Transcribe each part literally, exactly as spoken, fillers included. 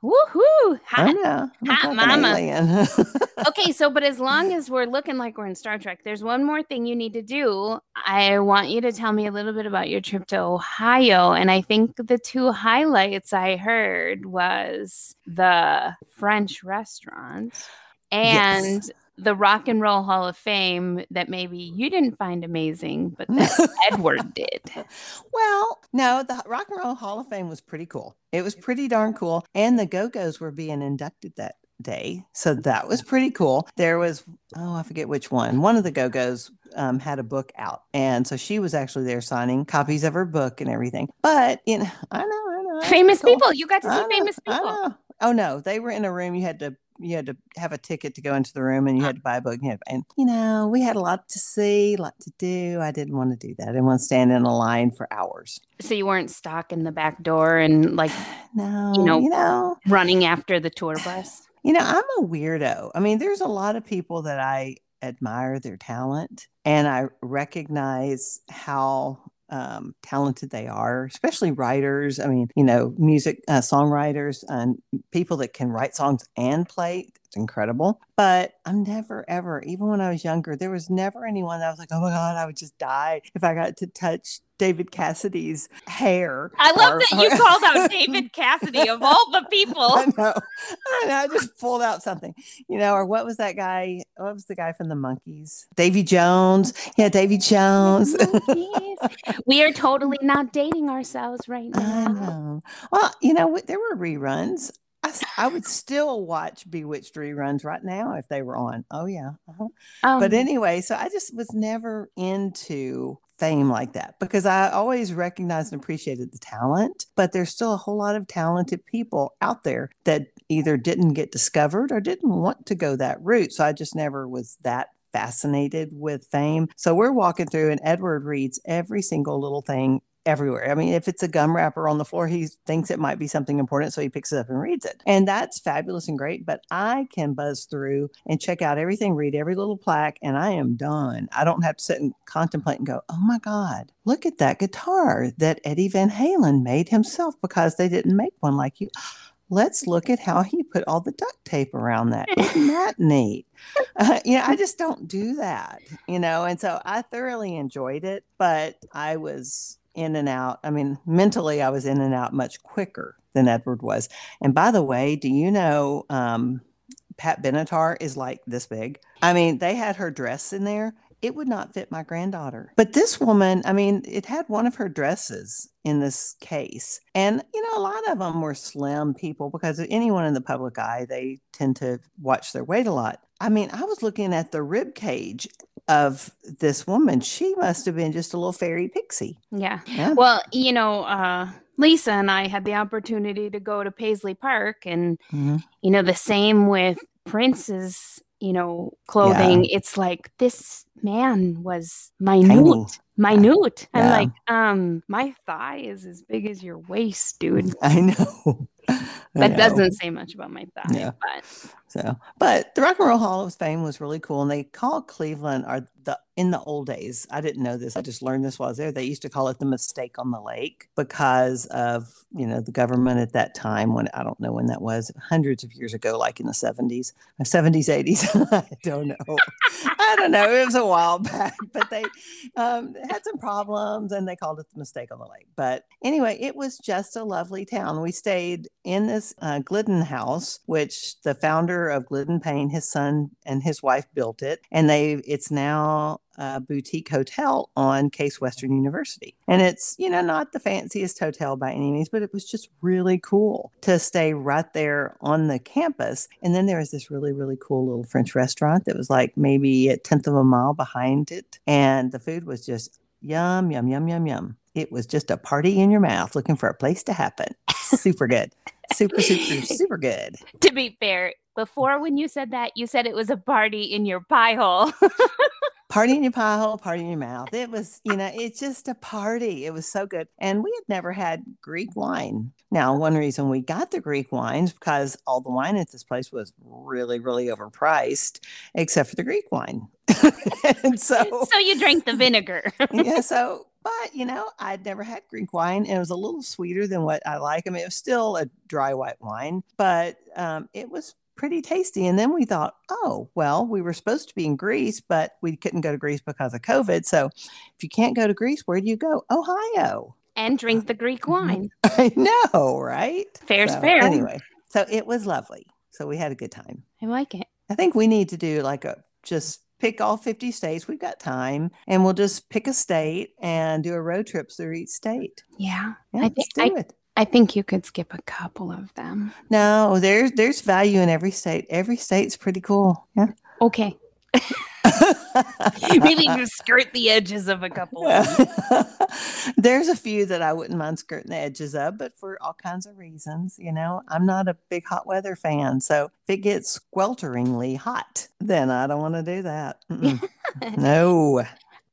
Woohoo! Hot, know, hot mama. Okay, so but as long as we're looking like we're in Star Trek, there's one more thing you need to do. I want you to tell me a little bit about your trip to Ohio, and I think the two highlights I heard was the French restaurant and yes. the Rock and Roll Hall of Fame that maybe you didn't find amazing, but that Edward did. Well, no, the Rock and Roll Hall of Fame was pretty cool. It was pretty darn cool. And the Go-Go's were being inducted that day. So that was pretty cool. There was, oh, I forget which one. One of the Go-Go's um, had a book out. And so she was actually there signing copies of her book and everything. But, you know, I know, I know. Famous cool. people. You got to see know, famous people. Oh, no. They were in a room. You had to you had to have a ticket to go into the room, and you had to buy a book. And, you know, we had a lot to see, a lot to do. I didn't want to do that. I didn't want to stand in a line for hours. So you weren't stalking the back door and like, no, you know, you know, running after the tour bus. You know, I'm a weirdo. I mean, there's a lot of people that I admire their talent, and I recognize how um, talented they are, especially writers. I mean, you know, music, uh, songwriters and people that can write songs and play. It's incredible. But I'm never, ever, even when I was younger, there was never anyone that I was like, oh my God, I would just die if I got to touch David Cassidy's hair. I love or, that you or, called out David Cassidy of all the people. I know. I know. I just pulled out something, you know, or what was that guy? What was the guy from the Monkees? Davy Jones. Yeah, Davy Jones. We are totally not dating ourselves right now. I know. Well, you know, there were reruns. I, I would still watch Bewitched reruns right now if they were on. Oh, yeah. Uh-huh. Um, but anyway, so I just was never into fame like that because I always recognized and appreciated the talent. But there's still a whole lot of talented people out there that either didn't get discovered or didn't want to go that route. So I just never was that fascinated with fame. So we're walking through and Edward reads every single little thing everywhere. I mean, if it's a gum wrapper on the floor, he thinks it might be something important, so he picks it up and reads it. And that's fabulous and great, but I can buzz through and check out everything, read every little plaque, and I am done. I don't have to sit and contemplate and go, oh my God, look at that guitar that Eddie Van Halen made himself because they didn't make one like you. Let's look at how he put all the duct tape around that. Isn't that neat? Uh, you know, I just don't do that, you know, and so I thoroughly enjoyed it, but I was in and out. I mean, mentally, I was in and out much quicker than Edward was. And by the way, do you know um, Pat Benatar is like this big? I mean, they had her dress in there. It would not fit my granddaughter. But this woman, I mean, it had one of her dresses in this case. And, you know, a lot of them were slim people because anyone in the public eye, they tend to watch their weight a lot. I mean, I was looking at the rib cage of this woman. She must have been just a little fairy pixie. Yeah. yeah. Well, you know, uh, Lisa and I had the opportunity to go to Paisley Park and, mm-hmm. you know, the same with Prince's, you know, clothing. Yeah. It's like this man was minute. Tiny. Minute. Yeah. I'm like, um, my thigh is as big as your waist, dude. I know. That doesn't say much about my thigh. Yeah. But. So, but the Rock and Roll Hall of Fame was really cool. And they call Cleveland, or the in the old days, I didn't know this. I just learned this while I was there. They used to call it the Mistake on the Lake because of, you know, the government at that time when, I don't know when that was, hundreds of years ago, like in the seventies, seventies, eighties. I don't know. I don't know. It was a while back, but they um, had some problems and they called it the Mistake on the Lake. But anyway, it was just a lovely town. We stayed in this uh, Glidden house, which the founder of Glidden Paint, his son and his wife built it. And they it's now a boutique hotel on Case Western University. And it's, you know, not the fanciest hotel by any means, but it was just really cool to stay right there on the campus. And then there was this really, really cool little French restaurant that was like maybe a tenth of a mile behind it. And the food was just yum, yum, yum, yum, yum. It was just a party in your mouth looking for a place to happen. Super good. Super, super, super good. To be fair, before when you said that, you said it was a party in your pie hole. party in your pothole, party in your mouth. It was, you know, it's just a party. It was so good. And we had never had Greek wine. Now, one reason we got the Greek wines because all the wine at this place was really, really overpriced, except for the Greek wine. And so, so you drank the vinegar. Yeah. So, but, you know, I'd never had Greek wine, and it was a little sweeter than what I like. I mean, it was still a dry white wine, but um, it was pretty tasty. And then we thought, oh, well, we were supposed to be in Greece, but we couldn't go to Greece because of COVID. So if you can't go to Greece, where do you go? Ohio. And drink the Greek wine. I know, right? Fair's so, fair. Anyway, so it was lovely. So we had a good time. I like it. I think we need to do like a just pick all fifty states. We've got time, and we'll just pick a state and do a road trip through each state. Yeah. yeah I think do I, it. I think you could skip a couple of them. No, there's, there's value in every state. Every state's pretty cool. Yeah. Okay. Maybe you skirt the edges of a couple of them. There's a few that I wouldn't mind skirting the edges of, but for all kinds of reasons, you know, I'm not a big hot weather fan. So if it gets swelteringly hot, then I don't want to do that. No.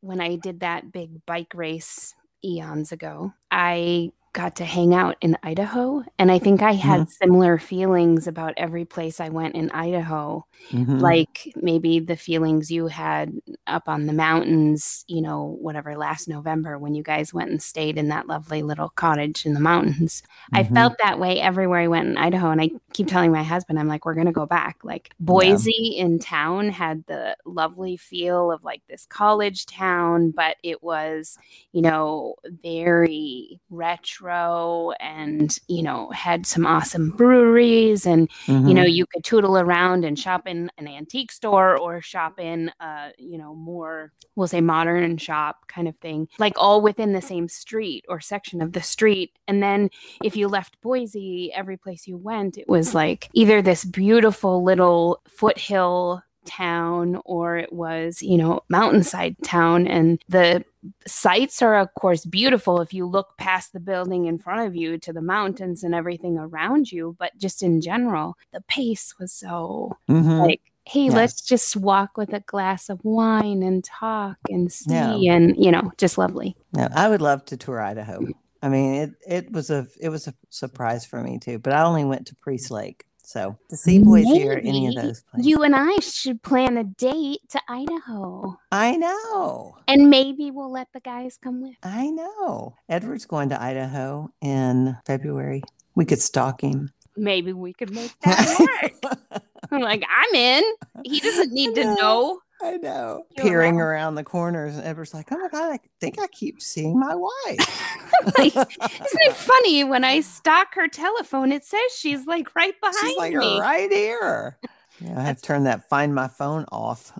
When I did that big bike race eons ago, I got to hang out in Idaho. And I think I had mm-hmm. similar feelings about every place I went in Idaho, mm-hmm. like maybe the feelings you had up on the mountains, you know, whatever, last November when you guys went and stayed in that lovely little cottage in the mountains. Mm-hmm. I felt that way everywhere I went in Idaho. And I keep telling my husband, I'm like, we're going to go back. Like Boise yeah. in town had the lovely feel of like this college town, but it was, you know, very retro. And, you know, had some awesome breweries and, mm-hmm. you know, you could tootle around and shop in an antique store or shop in, uh, you know, more, we'll say modern shop kind of thing, like all within the same street or section of the street. And then if you left Boise, every place you went, it was like either this beautiful little foothill town or it was, you know, mountainside town. And the sights are, of course, beautiful if you look past the building in front of you to the mountains and everything around you. But just in general, the pace was so mm-hmm. like, hey, yes. let's just walk with a glass of wine and talk and see yeah. and, you know, just lovely. Yeah, I would love to tour Idaho. I mean, it, it was a it was a surprise for me, too. But I only went to Priest Lake. So to see Boise or any of those places. You and I should plan a date to Idaho. I know. And maybe we'll let the guys come with. I know. Edward's going to Idaho in February. We could stalk him. Maybe we could make that work. I'm like, I'm in. He doesn't need to know. I know. You're Peering right. around the corners, and Edward's like, oh my God, I think I keep seeing my wife. Like, isn't it funny when I stalk her telephone, it says she's like right behind me. She's like me. Right here. Yeah, I have to turn that find my phone off.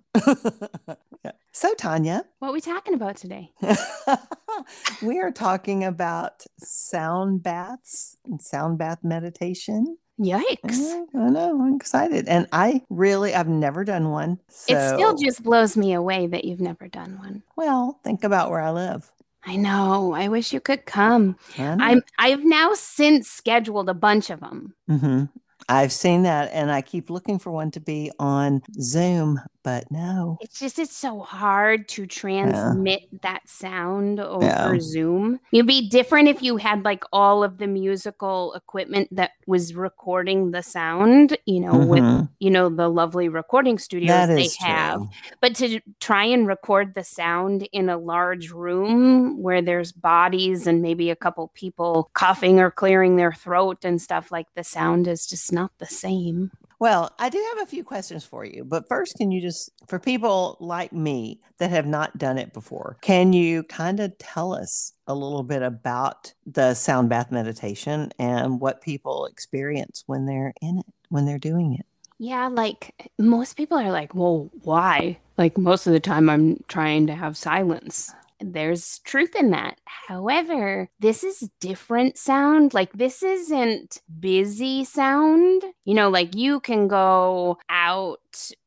Yeah. So, Tanya. What are we talking about today? We are talking about sound baths and sound bath meditation. Yikes. I know. I'm excited. And I really, I've never done one. So. It still just blows me away that you've never done one. Well, think about where I live. I know. I wish you could come. I'm, I've now since scheduled a bunch of them. Mm-hmm. I've seen that, and I keep looking for one to be on Zoom, but no. It's just, it's so hard to transmit yeah. that sound over yeah. Zoom. It'd be different if you had like all of the musical equipment that was recording the sound, you know, mm-hmm. with, you know, the lovely recording studios that they have. True. But to try and record the sound in a large room where there's bodies and maybe a couple people coughing or clearing their throat and stuff, like the sound is just not the same. Well, I do have a few questions for you, but first, can you just, for people like me that have not done it before, can you kind of tell us a little bit about the sound bath meditation and what people experience when they're in it, when they're doing it? Yeah, like most people are like, well, why? Like most of the time I'm trying to have silence. There's truth in that. However, this is different sound. Like this isn't busy sound. You know, like you can go out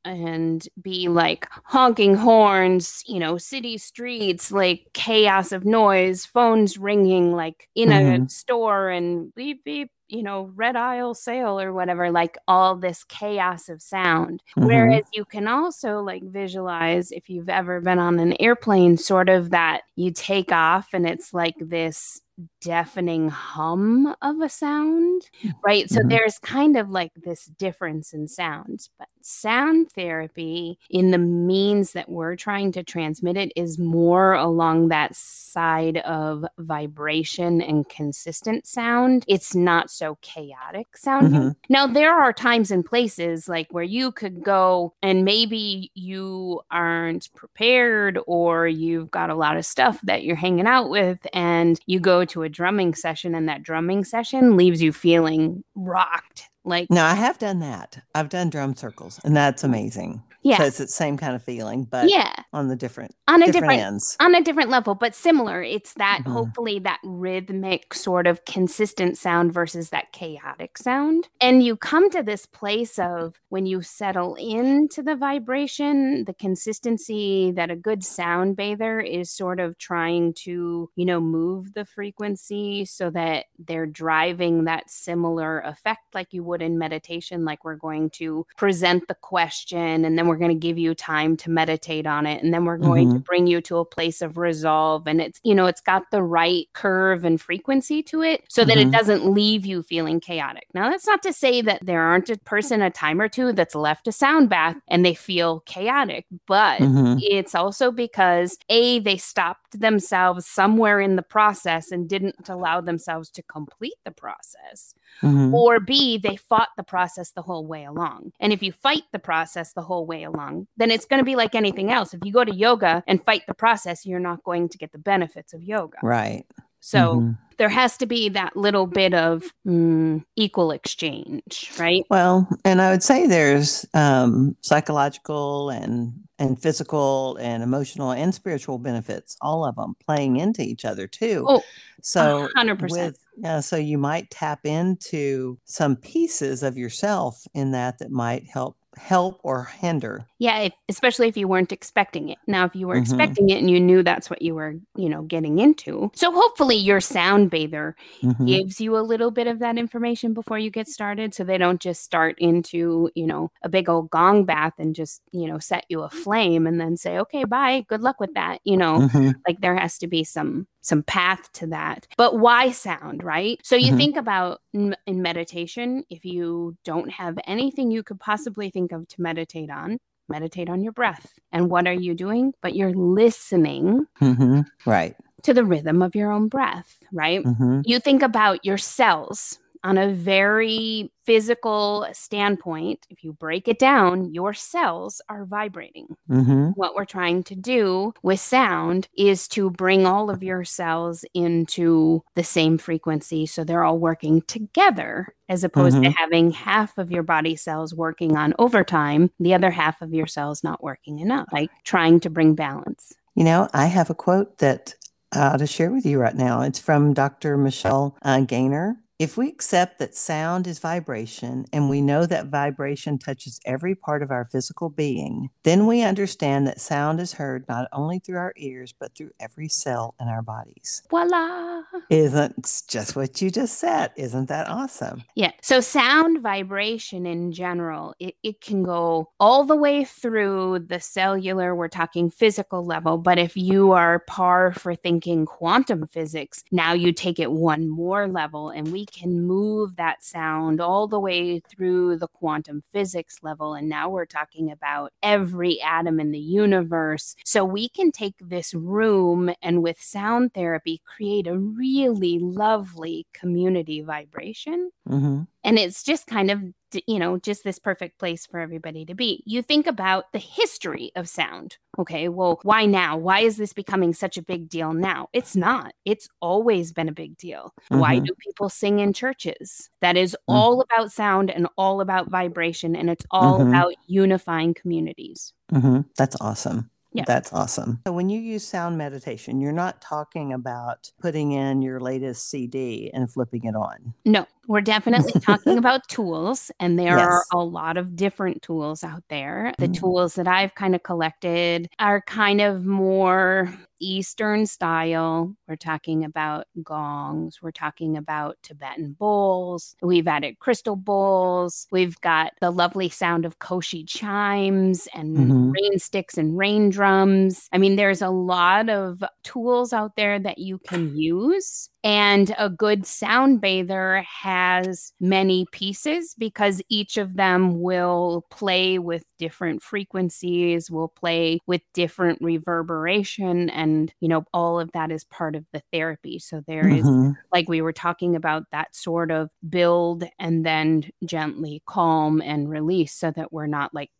and be like honking horns, you know, city streets, like chaos of noise, phones ringing, like in mm-hmm. a store and beep, beep, you know, Red Isle Sail or whatever, like all this chaos of sound. Mm-hmm. Whereas you can also like visualize, if you've ever been on an airplane, sort of that you take off and it's like this deafening hum of a sound, right? So mm-hmm. there's kind of like this difference in sounds, but sound therapy in the means that we're trying to transmit it is more along that side of vibration and consistent sound. It's not so chaotic sounding. Mm-hmm. Now, there are times and places like where you could go and maybe you aren't prepared or you've got a lot of stuff that you're hanging out with and you go to a drumming session and that drumming session leaves you feeling rocked. Like, no, I have done that. I've done drum circles and that's amazing. Yeah. So it's the same kind of feeling, but yeah. on the different, on a different, different ends. On a different level, but similar. It's that mm-hmm. hopefully that rhythmic sort of consistent sound versus that chaotic sound. And you come to this place of when you settle into the vibration, the consistency that a good sound bather is sort of trying to, you know, move the frequency so that they're driving that similar effect like you would in meditation, like we're going to present the question and then we're going to give you time to meditate on it. And then we're going mm-hmm. to bring you to a place of resolve. And it's, you know, it's got the right curve and frequency to it so mm-hmm. that it doesn't leave you feeling chaotic. Now, that's not to say that there aren't a person a time or two that's left a sound bath and they feel chaotic, but mm-hmm. it's also because A, they stopped themselves somewhere in the process and didn't allow themselves to complete the process. Mm-hmm. Or B, they fought the process the whole way along. And if you fight the process the whole way along, then it's going to be like anything else. If you go to yoga and fight the process, you're not going to get the benefits of yoga. Right. So mm-hmm. there has to be that little bit of mm, equal exchange, right? Well, and I would say there's um, psychological and and physical and emotional and spiritual benefits, all of them playing into each other too. Oh, so one hundred percent. With, yeah, so you might tap into some pieces of yourself in that that might help help or hinder. Yeah, if, especially if you weren't expecting it. Now, if you were mm-hmm. expecting it and you knew that's what you were, you know, getting into. So hopefully your sound bather mm-hmm. gives you a little bit of that information before you get started so they don't just start into, you know, a big old gong bath and just, you know, set you aflame and then say, okay, bye, good luck with that. You know, mm-hmm. like there has to be some some path to that. But why sound, right? So you mm-hmm. think about in meditation, if you don't have anything you could possibly think of to meditate on, meditate on your breath. And what are you doing? But you're listening. Mm-hmm. Right. To the rhythm of your own breath, right? Mm-hmm. You think about your cells on a very physical standpoint. If you break it down, your cells are vibrating. Mm-hmm. What we're trying to do with sound is to bring all of your cells into the same frequency so they're all working together, as opposed mm-hmm. to having half of your body cells working on overtime, the other half of your cells not working enough, like trying to bring balance. You know, I have a quote that I ought to share with you right now. It's from Doctor Michelle uh, Gaynor. If we accept that sound is vibration and we know that vibration touches every part of our physical being, then we understand that sound is heard not only through our ears, but through every cell in our bodies. Voila! Isn't just what you just said? Isn't that awesome? Yeah. So sound vibration in general, it, it can go all the way through the cellular, we're talking physical level, but if you are par for thinking quantum physics, now you take it one more level and we can move that sound all the way through the quantum physics level. And now we're talking about every atom in the universe. So we can take this room and with sound therapy, create a really lovely community vibration. Mm-hmm. And it's just kind of, you know, just this perfect place for everybody to be. You think about the history of sound. Okay, well, why now? Why is this becoming such a big deal now? It's not. It's always been a big deal. Mm-hmm. Why do people sing in churches? That is mm-hmm. all about sound and all about vibration. And it's all mm-hmm. about unifying communities. Mm-hmm. That's awesome. Yeah. That's awesome. So when you use sound meditation, you're not talking about putting in your latest C D and flipping it on. No. We're definitely talking about tools, and there yes. are a lot of different tools out there. The mm. tools that I've kind of collected are kind of more Eastern style. We're talking about gongs. We're talking about Tibetan bowls. We've added crystal bowls. We've got the lovely sound of koshi chimes and mm-hmm. rain sticks and rain drums. I mean, there's a lot of tools out there that you can use. And a good sound bather has many pieces because each of them will play with different frequencies, will play with different reverberation. And, you know, all of that is part of the therapy. So there mm-hmm. is, like we were talking about, that sort of build and then gently calm and release so that we're not like,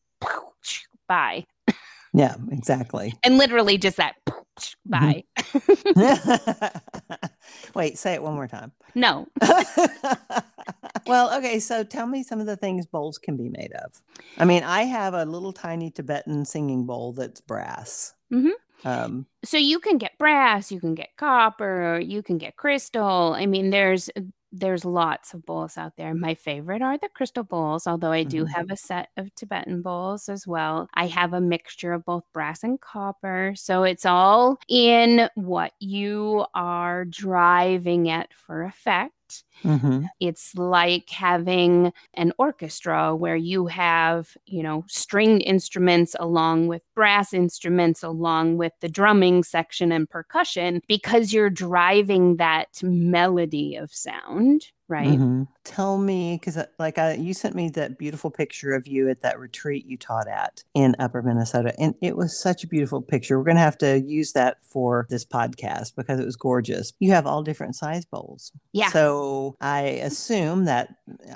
bye. Yeah, exactly. And literally just that. Bye. Mm-hmm. Wait, say it one more time. No. Well, okay. So tell me some of the things bowls can be made of. I mean, I have a little tiny Tibetan singing bowl that's brass. Mm-hmm. Um, so you can get brass, you can get copper, you can get crystal. I mean, there's there's lots of bowls out there. My favorite are the crystal bowls, although I do mm-hmm. have a set of Tibetan bowls as well. I have a mixture of both brass and copper. So it's all in what you are driving at for effect. Mm-hmm. It's like having an orchestra where you have, you know, stringed instruments along with brass instruments, along with the drumming section and percussion, because you're driving that melody of sound. Right. Mm-hmm. Tell me, because like I, you sent me that beautiful picture of you at that retreat you taught at in Upper Minnesota. And it was such a beautiful picture. We're going to have to use that for this podcast because it was gorgeous. You have all different size bowls. Yeah. So I assume that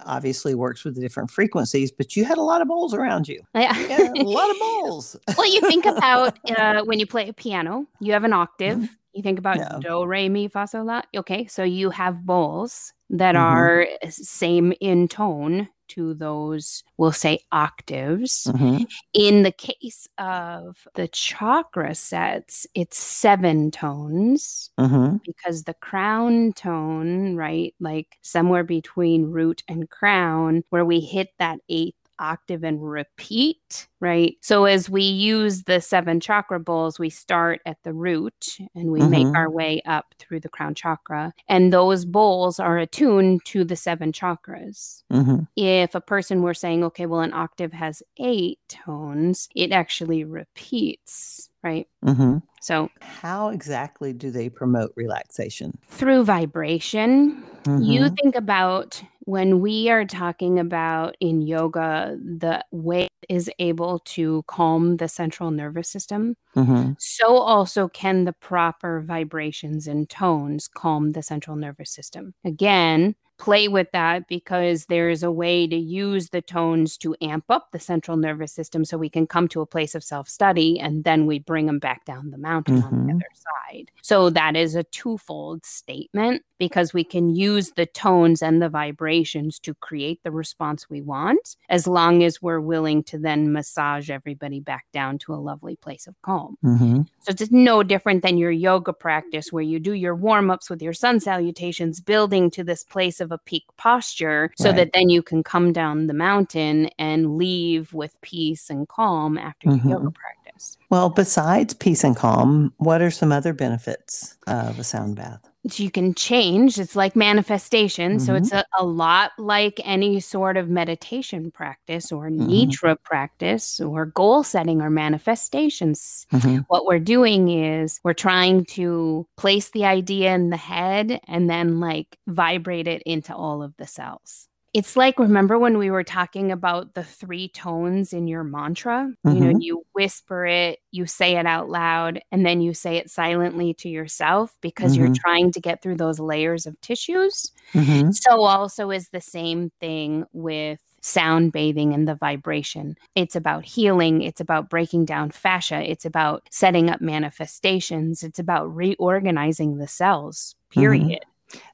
obviously works with the different frequencies, but you had a lot of bowls around you. Yeah. You had a lot of bowls. Well, you think about uh, when you play a piano, you have an octave. Mm-hmm. You think about no. do, re, mi, fa, sol, la. Okay, so you have bowls that mm-hmm. are same in tone to those, we'll say, octaves. Mm-hmm. In the case of the chakra sets, it's seven tones mm-hmm. because the crown tone, right, like somewhere between root and crown, where we hit that eighth octave and repeat, right? So as we use the seven chakra bowls, we start at the root and we mm-hmm. make our way up through the crown chakra. And those bowls are attuned to the seven chakras. Mm-hmm. If a person were saying, okay, well, an octave has eight tones, it actually repeats, right? Mm-hmm. So how exactly do they promote relaxation? Through vibration. Mm-hmm. You think about when we are talking about in yoga, the way is able to calm the central nervous system. Mm-hmm. So also can the proper vibrations and tones calm the central nervous system. Again, play with that because there is a way to use the tones to amp up the central nervous system so we can come to a place of self-study, and then we bring them back down the mountain mm-hmm. on the other side. So that is a twofold statement because we can use the tones and the vibrations to create the response we want, as long as we're willing to then massage everybody back down to a lovely place of calm. Mm-hmm. So it's just no different than your yoga practice where you do your warm-ups with your sun salutations, building to this place of a peak posture so right. that then you can come down the mountain and leave with peace and calm after mm-hmm. your yoga practice. Well, besides peace and calm, what are some other benefits of a sound bath? You can change. It's like manifestation. Mm-hmm. So it's a, a lot like any sort of meditation practice or mm-hmm. nidra practice or goal setting or manifestations. Mm-hmm. What we're doing is we're trying to place the idea in the head and then like vibrate it into all of the cells. It's like, remember when we were talking about the three tones in your mantra? Mm-hmm. You know, you whisper it, you say it out loud, and then you say it silently to yourself because mm-hmm. you're trying to get through those layers of tissues. Mm-hmm. So also is the same thing with sound bathing and the vibration. It's about healing. It's about breaking down fascia. It's about setting up manifestations. It's about reorganizing the cells, period. Mm-hmm.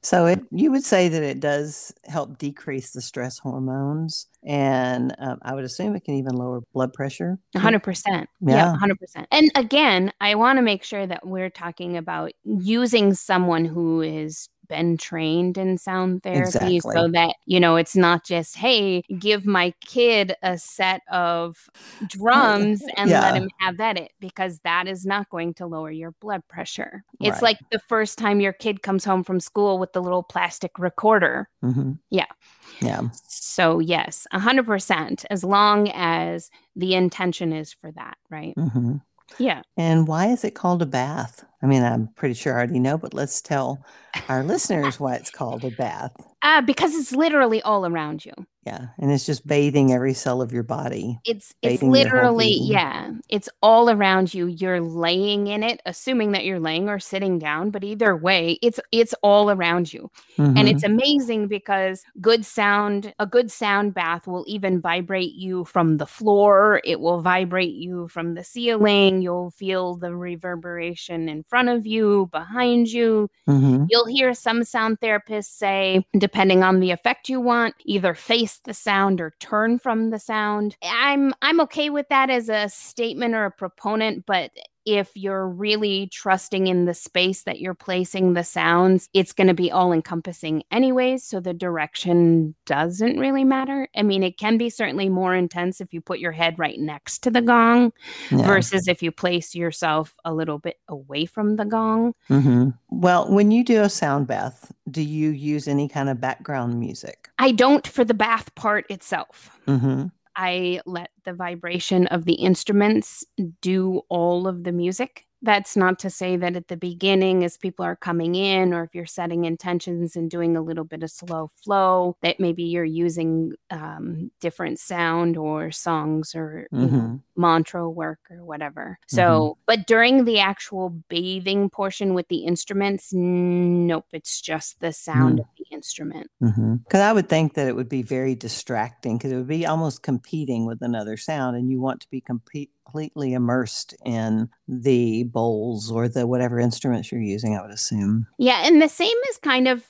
So it, you would say that it does help decrease the stress hormones, and um, I would assume it can even lower blood pressure. one hundred percent. Yeah, one hundred percent. And again, I want to make sure that we're talking about using someone who is been trained in sound therapy. Exactly. So that, you know, it's not just, hey, give my kid a set of drums and yeah. let him have at it, because that is not going to lower your blood pressure. It's right. like the first time your kid comes home from school with the little plastic recorder. Mm-hmm. Yeah. Yeah. So yes, one hundred percent, as long as the intention is for that, right? Mm-hmm. Yeah. And why is it called a bath? I mean, I'm pretty sure I already know, but let's tell our listeners why it's called a bath. Uh, because it's literally all around you. Yeah. And it's just bathing every cell of your body. It's it's literally, yeah, it's all around you. You're laying in it, assuming that you're laying or sitting down. But either way, it's it's all around you. Mm-hmm. And it's amazing because good sound, a good sound bath will even vibrate you from the floor. It will vibrate you from the ceiling. You'll feel the reverberation in front of you, behind you. Mm-hmm. You'll hear some sound therapists say, depending on the effect you want, either face the sound or turn from the sound. I'm I'm okay with that as a statement or a proponent, but if you're really trusting in the space that you're placing the sounds, it's going to be all-encompassing anyways, so the direction doesn't really matter. I mean, it can be certainly more intense if you put your head right next to the gong yeah. versus if you place yourself a little bit away from the gong. Mm-hmm. Well, when you do a sound bath, do you use any kind of background music? I don't for the bath part itself. Mm-hmm. I let the vibration of the instruments do all of the music. That's not to say that at the beginning, as people are coming in, or if you're setting intentions and doing a little bit of slow flow, that maybe you're using um, different sound or songs or mm-hmm. you know, mantra work or whatever. So, mm-hmm. but during the actual bathing portion with the instruments, nope, it's just the sound mm. of the instrument. Because mm-hmm. I would think that it would be very distracting, because it would be almost competing with another sound, and you want to be compete. completely immersed in the bowls or the whatever instruments you're using, I would assume. Yeah. And the same is kind of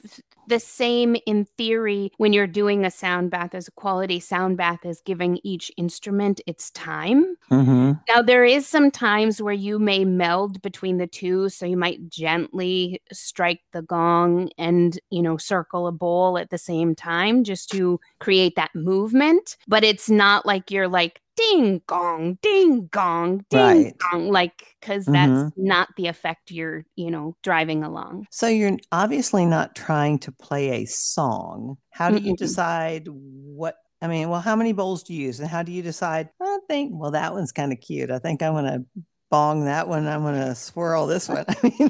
the same in theory when you're doing a sound bath, as a quality sound bath, is giving each instrument its time. Mm-hmm. Now, there is some times where you may meld between the two. So you might gently strike the gong and, you know, circle a bowl at the same time just to create that movement. But it's not like you're like, ding gong, ding gong, ding right. gong, like, because that's mm-hmm. not the effect you're, you know, driving along. So you're obviously not trying to play a song. How do mm-hmm. you decide what? I mean, well, how many bowls do you use, and how do you decide? I think, well, that one's kind of cute. I think I'm gonna bong that one. I'm gonna swirl this one. I mean,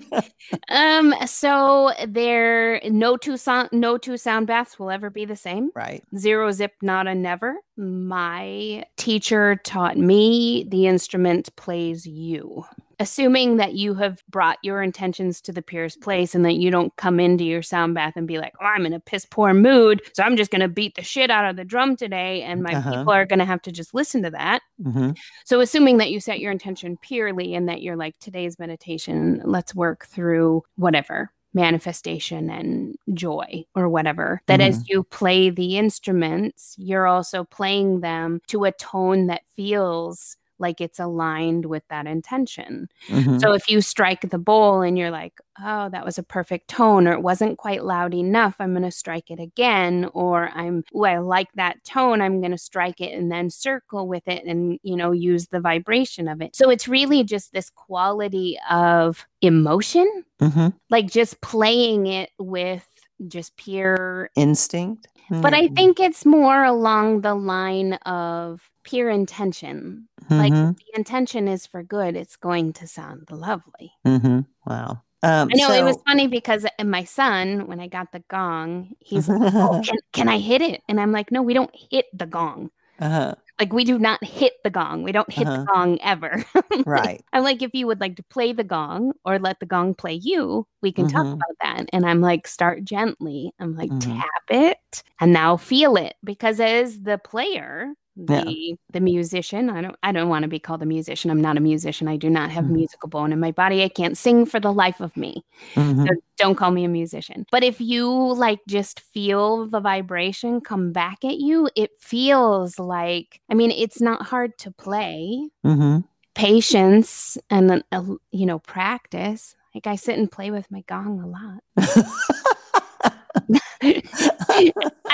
um, so there, no two sound, no two sound baths will ever be the same. Right. Zero, zip, nada, never. My teacher taught me the instrument plays you. Assuming that you have brought your intentions to the purest place, and that you don't come into your sound bath and be like, oh, I'm in a piss poor mood, so I'm just going to beat the shit out of the drum today, and my uh-huh. people are going to have to just listen to that. Mm-hmm. So assuming that you set your intention purely, and that you're like, today's meditation, let's work through whatever. Manifestation and joy or whatever, that mm-hmm. as you play the instruments, you're also playing them to a tone that feels like it's aligned with that intention. Mm-hmm. So if you strike the bowl and you're like, oh, that was a perfect tone, or it wasn't quite loud enough, I'm going to strike it again, or I'm, oh, I like that tone, I'm going to strike it and then circle with it and, you know, use the vibration of it. So it's really just this quality of emotion, mm-hmm. like just playing it with just pure instinct. But I think it's more along the line of pure intention. Mm-hmm. Like, if the intention is for good, it's going to sound lovely. Mm-hmm. Wow. Um, I know, so it was funny because my son, when I got the gong, he's like, oh, can, can I hit it? And I'm like, no, we don't hit the gong. Uh-huh. Like, we do not hit the gong. We don't hit uh-huh. the gong ever. Like, right. I'm like, if you would like to play the gong or let the gong play you, we can mm-hmm. talk about that. And I'm like, start gently. I'm like, mm-hmm. tap it and now feel it. Because as the player, the yeah. the musician, I don't I don't want to be called a musician. I'm not a musician. I do not have mm-hmm. musical bone in my body. I can't sing for the life of me. Mm-hmm. So don't call me a musician. But if you like just feel the vibration come back at you, it feels like, I mean, it's not hard to play. Mm-hmm. Patience and then, uh, you know, practice. Like, I sit and play with my gong a lot. I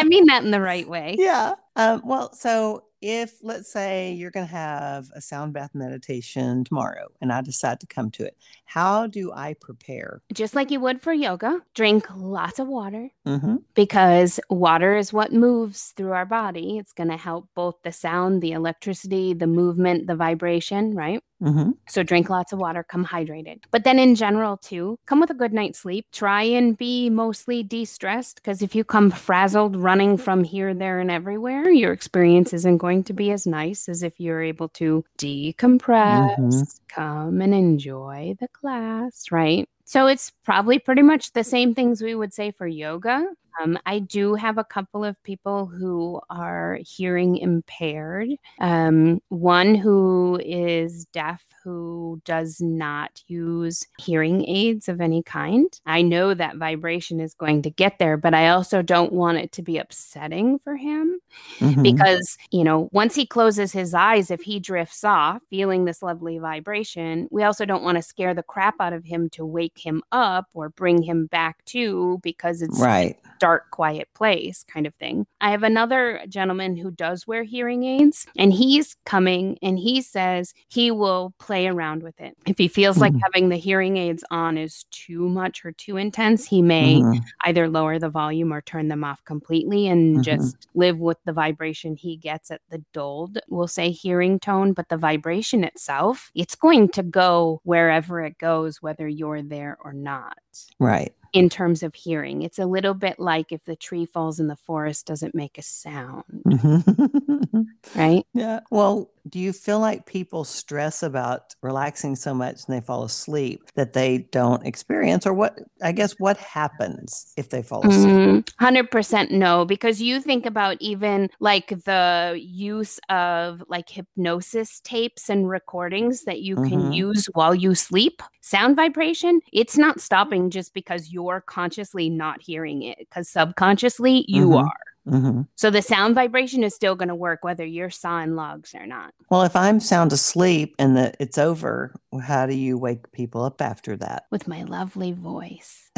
mean that in the right way. Yeah. Um, well, so if, let's say, you're going to have a sound bath meditation tomorrow and I decide to come to it, how do I prepare? Just like you would for yoga, drink lots of water, mm-hmm. because water is what moves through our body. It's going to help both the sound, the electricity, the movement, the vibration, right? Mm-hmm. So drink lots of water, come hydrated. But then in general, too, come with a good night's sleep. Try and be mostly de-stressed, because if you come frazzled, running from here, there, and everywhere, your experience isn't going to be as nice as if you're able to decompress, mm-hmm. come and enjoy the class, right? So it's probably pretty much the same things we would say for yoga. Um, I do have a couple of people who are hearing impaired. Um, one who is deaf, who does not use hearing aids of any kind. I know that vibration is going to get there, but I also don't want it to be upsetting for him, mm-hmm. because, you know, once he closes his eyes, if he drifts off feeling this lovely vibration, we also don't want to scare the crap out of him to wake him up or bring him back to, because it's right. dark, quiet place kind of thing. I have another gentleman who does wear hearing aids, and he's coming and he says he will play around with it. If he feels like mm-hmm. having the hearing aids on is too much or too intense, he may mm-hmm. either lower the volume or turn them off completely and mm-hmm. just live with the vibration he gets at the dulled, we'll say, hearing tone. But the vibration itself, it's going to go wherever it goes, whether you're there or not. Right. In terms of hearing, it's a little bit like if the tree falls in the forest, doesn't make a sound. Mm-hmm. Right? Yeah. Well, do you feel like people stress about relaxing so much and they fall asleep that they don't experience, or what, I guess, what happens if they fall asleep? Mm-hmm. one hundred percent no, because you think about even like the use of like hypnosis tapes and recordings that you mm-hmm. can use while you sleep. Sound vibration, it's not stopping just because you're You're consciously not hearing it, because subconsciously you mm-hmm. are. Mm-hmm. So the sound vibration is still going to work whether you're sawing logs or not. Well, if I'm sound asleep and the, it's over, how do you wake people up after that? With my lovely voice.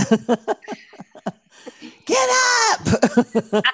Get up!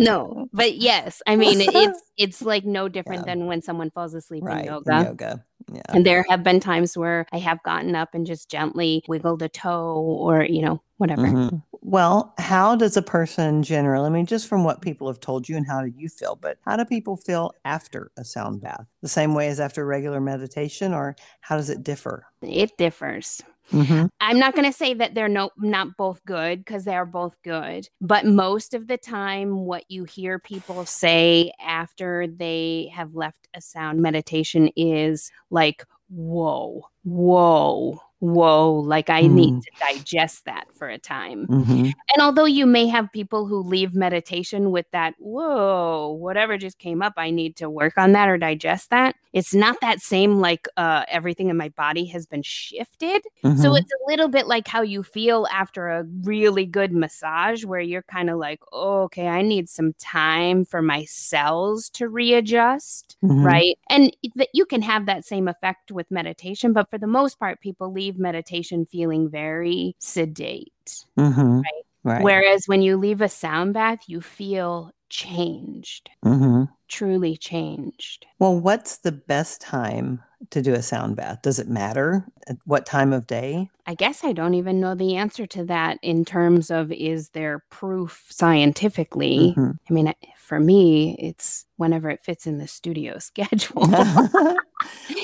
No, but yes, I mean, it's it's like no different yeah. than when someone falls asleep right, in yoga. In yoga. Yeah. And there have been times where I have gotten up and just gently wiggled a toe or, you know, whatever. Mm-hmm. Well, how does a person generally, I mean, just from what people have told you and how do you feel, but how do people feel after a sound bath? The same way as after regular meditation, or how does it differ? It differs. Mm-hmm. I'm not going to say that they're no, not both good, because they are both good. But most of the time, what you hear people say after they have left a sound meditation is like, whoa, whoa. Whoa, like I mm. need to digest that for a time. Mm-hmm. And although you may have people who leave meditation with that, whoa, whatever just came up, I need to work on that or digest that. It's not that same like uh, everything in my body has been shifted. Mm-hmm. So it's a little bit like how you feel after a really good massage, where you're kind of like, oh, okay, I need some time for my cells to readjust, mm-hmm. right? And th- you can have that same effect with meditation, but for the most part, people leave meditation feeling very sedate, mm-hmm. right? Right. Whereas when you leave a sound bath, you feel changed, mm-hmm. truly changed. Well, what's the best time to do a sound bath? Does it matter at what time of day? I guess I don't even know the answer to that in terms of, is there proof scientifically? Mm-hmm. I mean, for me, it's whenever it fits in the studio schedule.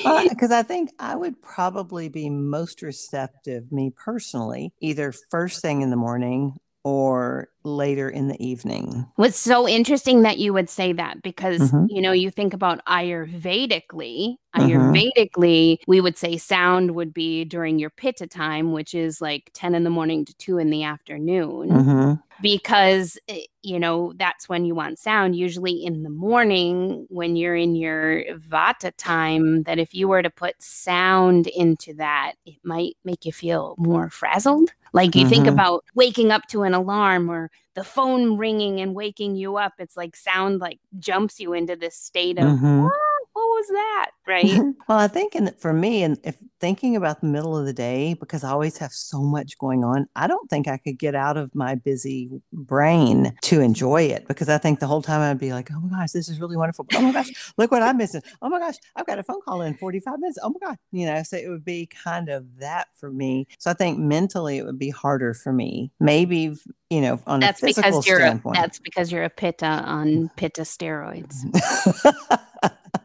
Well, because I think I would probably be most receptive, me personally, either first thing in the morning or later in the evening. What's so interesting that you would say that, because, mm-hmm. you know, you think about Ayurvedically, Ayurvedically, mm-hmm. we would say sound would be during your pitta time, which is like ten in the morning to two in the afternoon, mm-hmm. because, you know, that's when you want sound, usually in the morning when you're in your vata time, that if you were to put sound into that, it might make you feel more frazzled. Like you mm-hmm. think about waking up to an alarm or the phone ringing and waking you up. It's like sound like jumps you into this state of, mm-hmm. what was that? Right. Well, I think in, for me, and if thinking about the middle of the day, because I always have so much going on, I don't think I could get out of my busy brain to enjoy it, because I think the whole time I'd be like, oh my gosh, this is really wonderful. Oh my gosh, look what I'm missing. Oh my gosh, I've got a phone call in forty-five minutes. Oh my God. You know, so it would be kind of that for me. So I think mentally it would be harder for me. Maybe, you know, on that's a physical because you're standpoint. A, that's because you're a pitta on pitta steroids.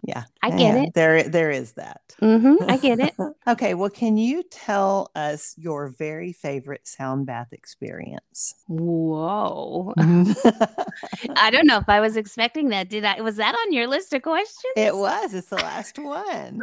Yeah, I get yeah, it. There, there is that. Mm-hmm, I get it. Okay. Well, can you tell us your very favorite sound bath experience? Whoa. I don't know if I was expecting that. Did I? Was that on your list of questions? It was. It's the last one.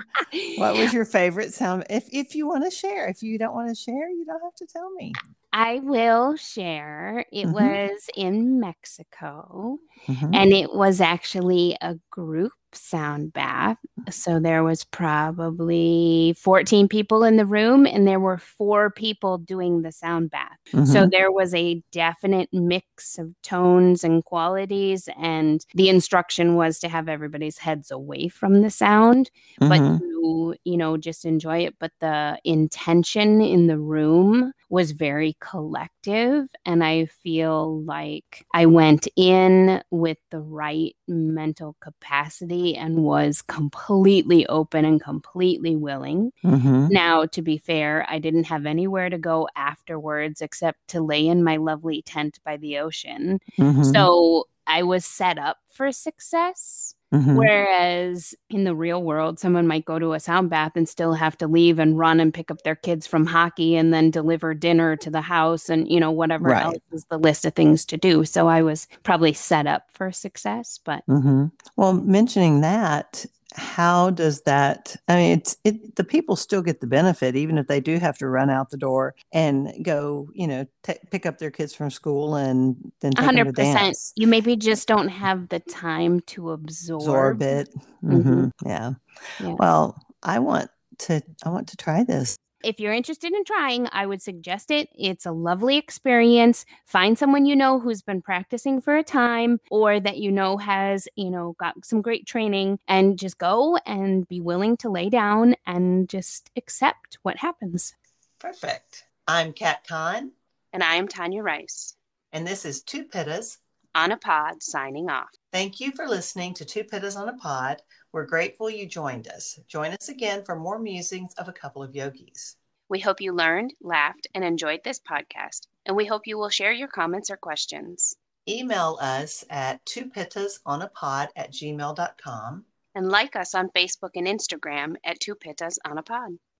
What was your favorite sound? If if you want to share, if you don't want to share, you don't have to tell me. I will share. It mm-hmm. was in Mexico, mm-hmm. and it was actually a group sound bath. So there was probably fourteen people in the room, and there were four people doing the sound bath. Mm-hmm. So there was a definite mix of tones and qualities, and the instruction was to have everybody's heads away from the sound, mm-hmm. but to, you know, just enjoy it. But the intention in the room was very collective, and I feel like I went in with the right mental capacity and was completely open and completely willing. Mm-hmm. Now, to be fair, I didn't have anywhere to go afterwards except to lay in my lovely tent by the ocean. Mm-hmm. So I was set up for success. Mm-hmm. Whereas in the real world, someone might go to a sound bath and still have to leave and run and pick up their kids from hockey and then deliver dinner to the house and, you know, whatever right. else is the list of things to do. So I was probably set up for success. But mm-hmm. well, mentioning that, how does that, I mean, it's it, the people still get the benefit, even if they do have to run out the door and go, you know, t- pick up their kids from school and then take one hundred percent. Them to dance. You maybe just don't have the time to absorb, absorb it. Mm-hmm. Mm-hmm. Yeah. yeah. Well, I want to, I want to try this. If you're interested in trying, I would suggest it. It's a lovely experience. Find someone you know who's been practicing for a time, or that you know has, you know, got some great training, and just go and be willing to lay down and just accept what happens. Perfect. I'm Kat Kahn. And I'm Tanya Rice. And this is Two Pittas on a Pod signing off. Thank you for listening to Two Pittas on a Pod. We're grateful you joined us. Join us again for more musings of a couple of yogis. We hope you learned, laughed, and enjoyed this podcast, and we hope you will share your comments or questions. Email us at two pittas on a pod at gmail dot com. And like us on Facebook and Instagram at Two Pittas on a Pod.